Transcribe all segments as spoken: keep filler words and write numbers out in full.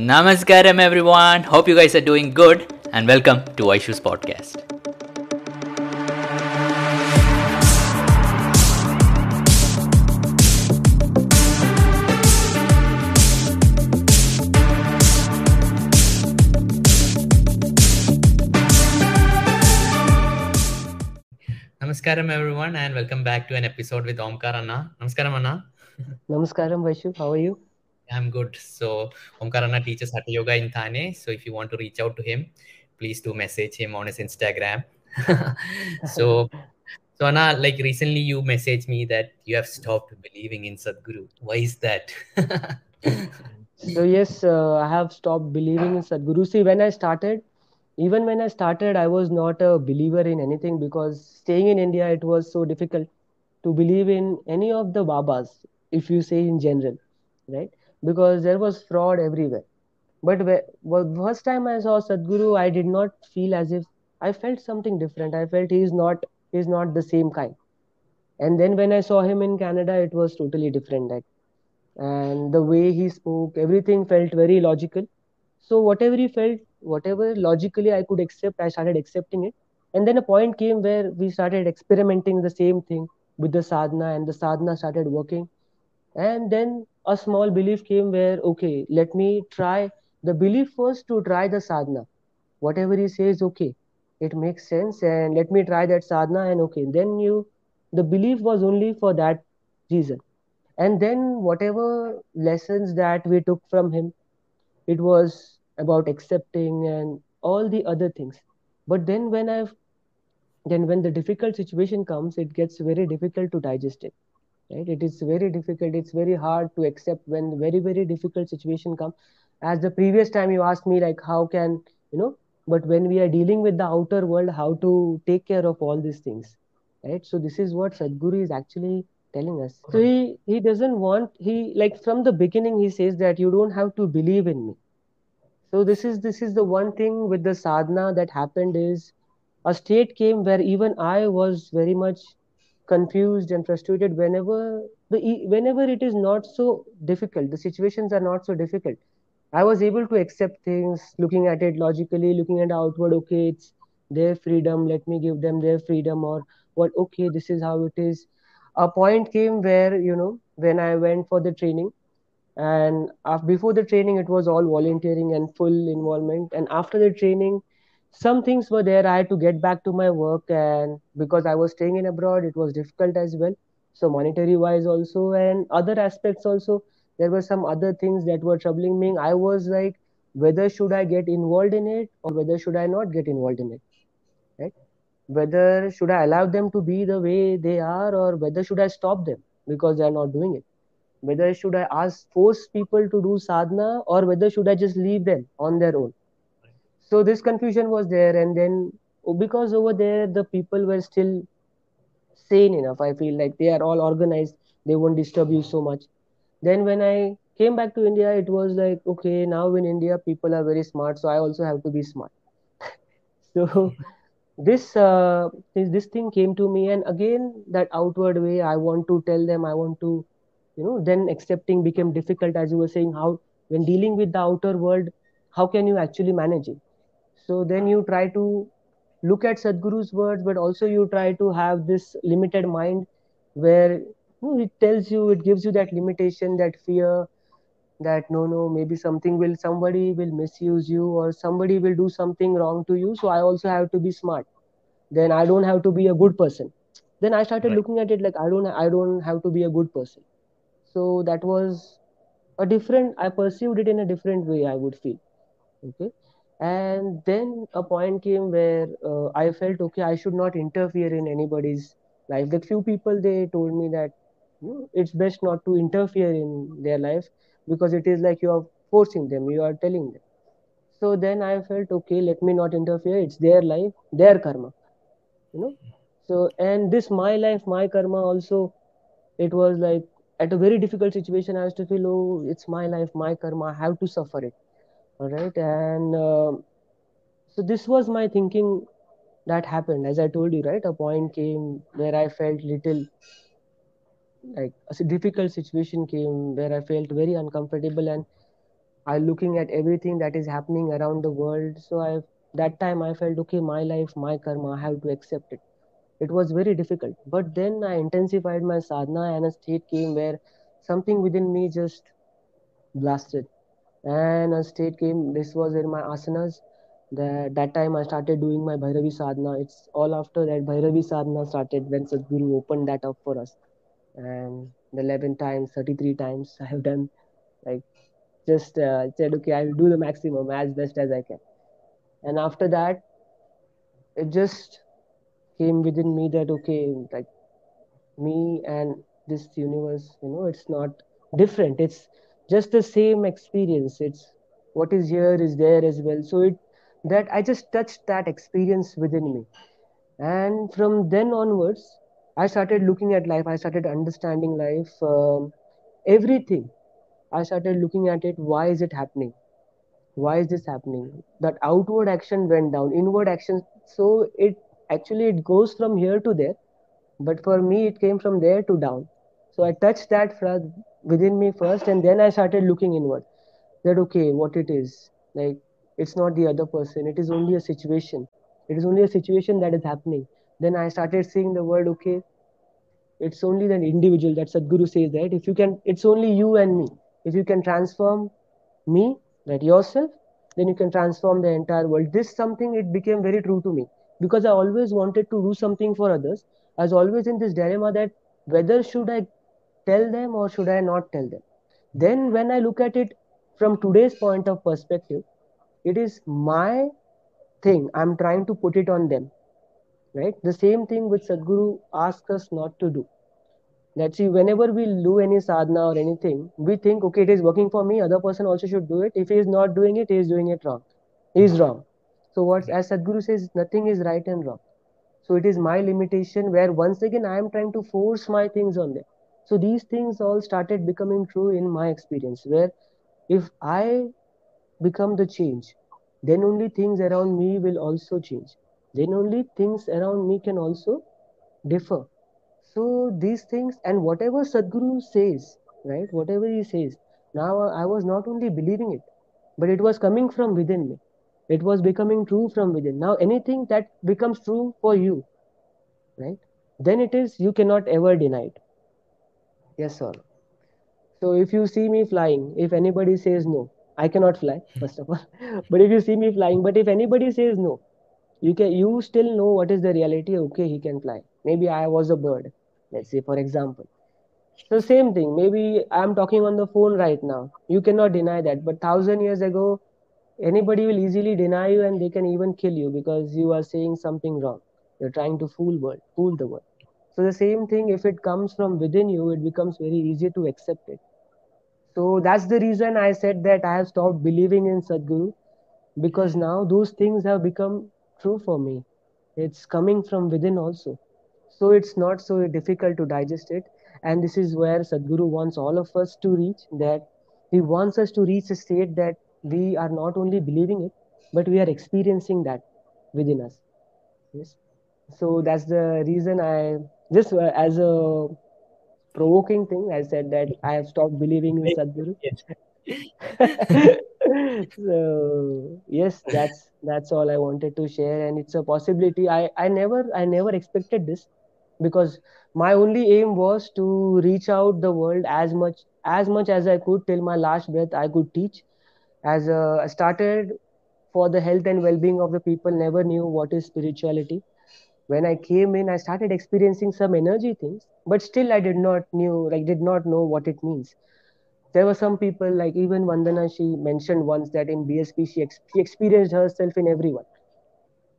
Namaskaram everyone, hope you guys are doing good and welcome to Vaishu's podcast. Namaskaram everyone and welcome back to an episode with Omkar Anna. Namaskaram Anna. Namaskaram Vaishu, how are you? I'm good. So Omkar Anna teaches Hatha Yoga in Thane. So if you want to reach out to him, please do message him on his Instagram. so, so Anna, like recently you messaged me that you have stopped believing in Sadhguru. Why is that? so yes, uh, I have stopped believing in Sadhguru. See, when I started, Even when I started, I was not a believer in anything because staying in India, it was so difficult to believe in any of the Babas, if you say in general, right? Because there was fraud everywhere. But the first time I saw Sadhguru, I did not feel as if, I felt something different. I felt he is not, he is not the same kind. And then when I saw him in Canada, it was totally different. Like, and the way he spoke, everything felt very logical. So whatever he felt, whatever logically I could accept, I started accepting it. And then a point came where we started experimenting the same thing with the sadhana and the sadhana started working. And then a small belief came where, okay, let me try the belief first to try the sadhana. Whatever he says, okay, it makes sense and let me try that sadhana and okay. Then you, the belief was only for that reason. And then whatever lessons that we took from him, it was about accepting and all the other things. But then when I've, then when the difficult situation comes, it gets very difficult to digest it, right? It is very difficult. It's very hard to accept when very, very difficult situation comes. As the previous time you asked me, like, how can, you know, but when we are dealing with the outer world, how to take care of all these things, right? So this is what Sadhguru is actually telling us. So he, he doesn't want, he like from the beginning, he says that you don't have to believe in me. So this is this is the one thing with the sadhana that happened is a state came where even I was very much confused and frustrated whenever the whenever it is not so difficult, the situations are not so difficult. I was able to accept things, looking at it logically, looking at the outward, okay, it's their freedom, let me give them their freedom or what, okay, this is how it is. A point came where, you know, when I went for the training, and after, before the training, it was all volunteering and full involvement. And after the training, some things were there. I had to get back to my work and because I was staying in abroad, it was difficult as well. So monetary wise also and other aspects also, there were some other things that were troubling me. I was like, whether should I get involved in it or whether should I not get involved in it, right? Whether should I allow them to be the way they are or whether should I stop them because they are not doing it. Whether should I ask, force people to do sadhana or whether should I just leave them on their own? So this confusion was there. And then because over there, the people were still sane enough. I feel like they are all organized. They won't disturb you so much. Then when I came back to India, it was like, okay, now in India, people are very smart. So I also have to be smart. so this, uh, this, this thing came to me. And again, that outward way, I want to tell them, I want to You know, then accepting became difficult as you were saying how when dealing with the outer world, how can you actually manage it? So then you try to look at Sadhguru's words, but also you try to have this limited mind where you know, it tells you, it gives you that limitation, that fear that no, no, maybe something will, somebody will misuse you or somebody will do something wrong to you. So I also have to be smart. Then I don't have to be a good person. Then I started right. looking at it like I don't, I don't have to be a good person. So that was a different, I perceived it in a different way, I would feel. Okay. And then a point came where uh, I felt, okay, I should not interfere in anybody's life. The few people, they told me that you know, it's best not to interfere in their life because it is like you are forcing them, you are telling them. So then I felt, okay, let me not interfere. It's their life, their karma, you know. So, and this, my life, my karma also, it was like, at a very difficult situation, I used to feel, oh, it's my life, my karma, I have to suffer it, all right? And uh, so this was my thinking that happened. As I told you, right, a point came where I felt little, like a difficult situation came where I felt very uncomfortable and I looking at everything that is happening around the world. So I, that time I felt, okay, my life, my karma, I have to accept it. It was very difficult. But then I intensified my sadhana and a state came where something within me just blasted. And a state came, this was in my asanas. The, that time I started doing my Bhairavi Sadhana. It's all after that Bhairavi Sadhana started when Sadhguru opened that up for us. And eleven times, thirty-three times I have done, like, just uh, said, okay, I'll do the maximum as best as I can. And after that, it just came within me that, okay, like, me and this universe, you know, it's not different. It's just the same experience. It's what is here is there as well. So it, that I just touched that experience within me. And from then onwards, I started looking at life. I started understanding life, um, everything. I started looking at it. Why is it happening? Why is this happening? That outward action went down, inward action. So it actually, it goes from here to there. But for me, it came from there to down. So I touched that within me first. And then I started looking inward. That, okay, what it is. Like, it's not the other person. It is only a situation. It is only a situation that is happening. Then I started seeing the word, okay, it's only an individual that Sadhguru says that if you can, it's only you and me. If you can transform me, that yourself, then you can transform the entire world. This something, it became very true to me because I always wanted to do something for others. I was always in this dilemma that whether should I tell them or should I not tell them. Then when I look at it from today's point of perspective, it is my thing. I'm trying to put it on them. Right? The same thing which Sadhguru asks us not to do. That see, whenever we do any sadhana or anything, we think, okay, it is working for me, other person also should do it. If he is not doing it, he is doing it wrong. He is wrong. So what, as Sadhguru says, nothing is right and wrong. So it is my limitation where once again I am trying to force my things on them. So these things all started becoming true in my experience, where if I become the change, then only things around me will also change. Then only things around me can also differ. So these things, and whatever Sadhguru says, right, whatever he says, now I was not only believing it, but it was coming from within me. It was becoming true from within. Now anything that becomes true for you, right, then it is, you cannot ever deny it. Yes or no? So if you see me flying, if anybody says no, I cannot fly, first of all. But if you see me flying, but if anybody says no, you can, you still know what is the reality. Okay, he can fly. Maybe I was a bird. Let's say, for example. So same thing, maybe I'm talking on the phone right now. You cannot deny that. But thousand years ago, anybody will easily deny you and they can even kill you because you are saying something wrong. You're trying to fool world, fool the world. So the same thing, if it comes from within you, it becomes very easy to accept it. So that's the reason I said that I have stopped believing in Sadhguru, because now those things have become true for me. It's coming from within also. So it's not so difficult to digest it. And this is where Sadhguru wants all of us to reach, that he wants us to reach a state that we are not only believing it, but we are experiencing that within us. Yes. So that's the reason I, just uh, as a provoking thing, I said that I have stopped believing in Sadhguru. So yes, that's that's all I wanted to share, and it's a possibility. I, I never I never expected this, because my only aim was to reach out the world as much as much as I could till my last breath. I could teach. As a, I started for the health and well-being of the people, never knew what is spirituality. When I came in, I started experiencing some energy things, but still I did not knew like did not know what it means. There were some people, like even Vandana, she mentioned once that in B S P, she, ex she experienced herself in everyone,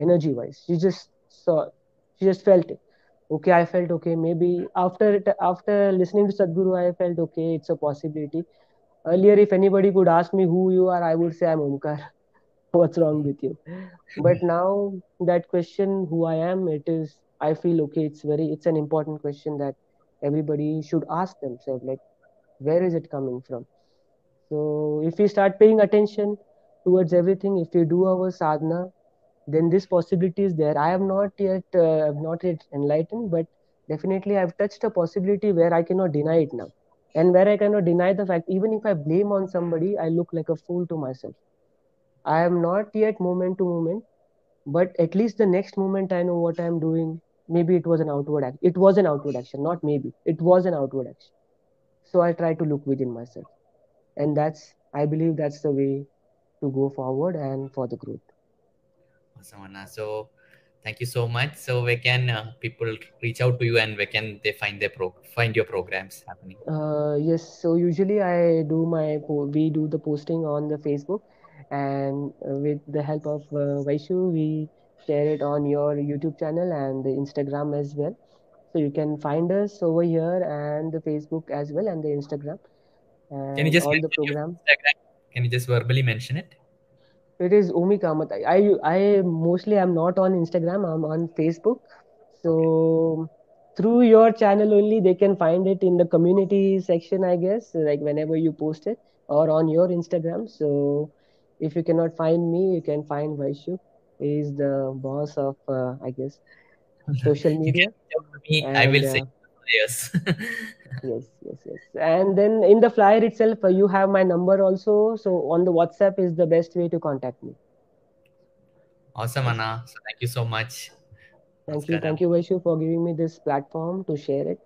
energy-wise. She just saw, she just felt it. Okay, I felt okay. Maybe after it, after listening to Sadhguru, I felt okay, it's a possibility. Earlier, if anybody could ask me who you are, I would say I'm Omkar. What's wrong with you? But now that question, who I am, it is, I feel okay, it's very, it's an important question that everybody should ask themselves. Like, where is it coming from? So if we start paying attention towards everything, if we do our sadhana, then this possibility is there. I have not yet, uh, not yet enlightened, but definitely I've touched a possibility where I cannot deny it now. and where I kind of deny the fact, even if I blame on somebody, I look like a fool to myself. I am not yet moment to moment, but at least the next moment I know what I am doing. Maybe it was an outward act. It was an outward action, not maybe. It was an outward action. So I try to look within myself. And that's, I believe that's the way to go forward and for the growth. Awesome, Anna. So thank you so much. So where can uh, people reach out to you, and where can they find their pro find your programs happening? Uh, yes. So usually I do my, we do the posting on the Facebook, and with the help of uh, Vaishu, we share it on your YouTube channel and the Instagram as well. So you can find us over here and the Facebook as well and the Instagram. And can you just all the program? Can you just verbally mention it? It is Umi Kamath. I, I I mostly am not on Instagram. I'm on Facebook. So okay. Through your channel only they can find it in the community section, I guess. Like whenever you post it or on your Instagram. So if you cannot find me, you can find Vaishu. He is the boss of uh, I guess social media. Me, and, I will uh, say yes. Yes, yes, yes. And then in the flyer itself, uh, you have my number also. So on the WhatsApp is the best way to contact me. Awesome, Anna. So thank you so much. Thank you. Thank you, Vaishu, for giving me this platform to share it.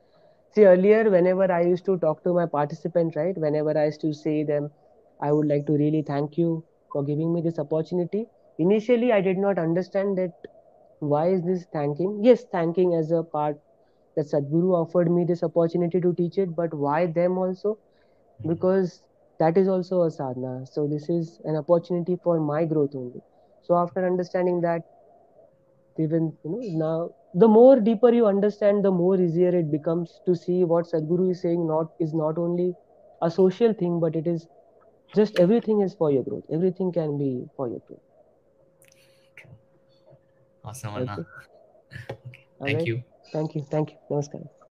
See, earlier, whenever I used to talk to my participant, right, whenever I used to say them, I would like to really thank you for giving me this opportunity. Initially, I did not understand that. Why is this thanking? Yes, thanking as a part. That Sadhguru offered me this opportunity to teach it, but why them also? Because that is also a sadhana. So this is an opportunity for my growth only. So after understanding that, even you know now, the more deeper you understand, the more easier it becomes to see what Sadhguru is saying. Not is not only a social thing, but it is just everything is for your growth. Everything can be for your growth. Awesome, Anna. Okay. Thank you. Thank you. Thank you. Namaskar.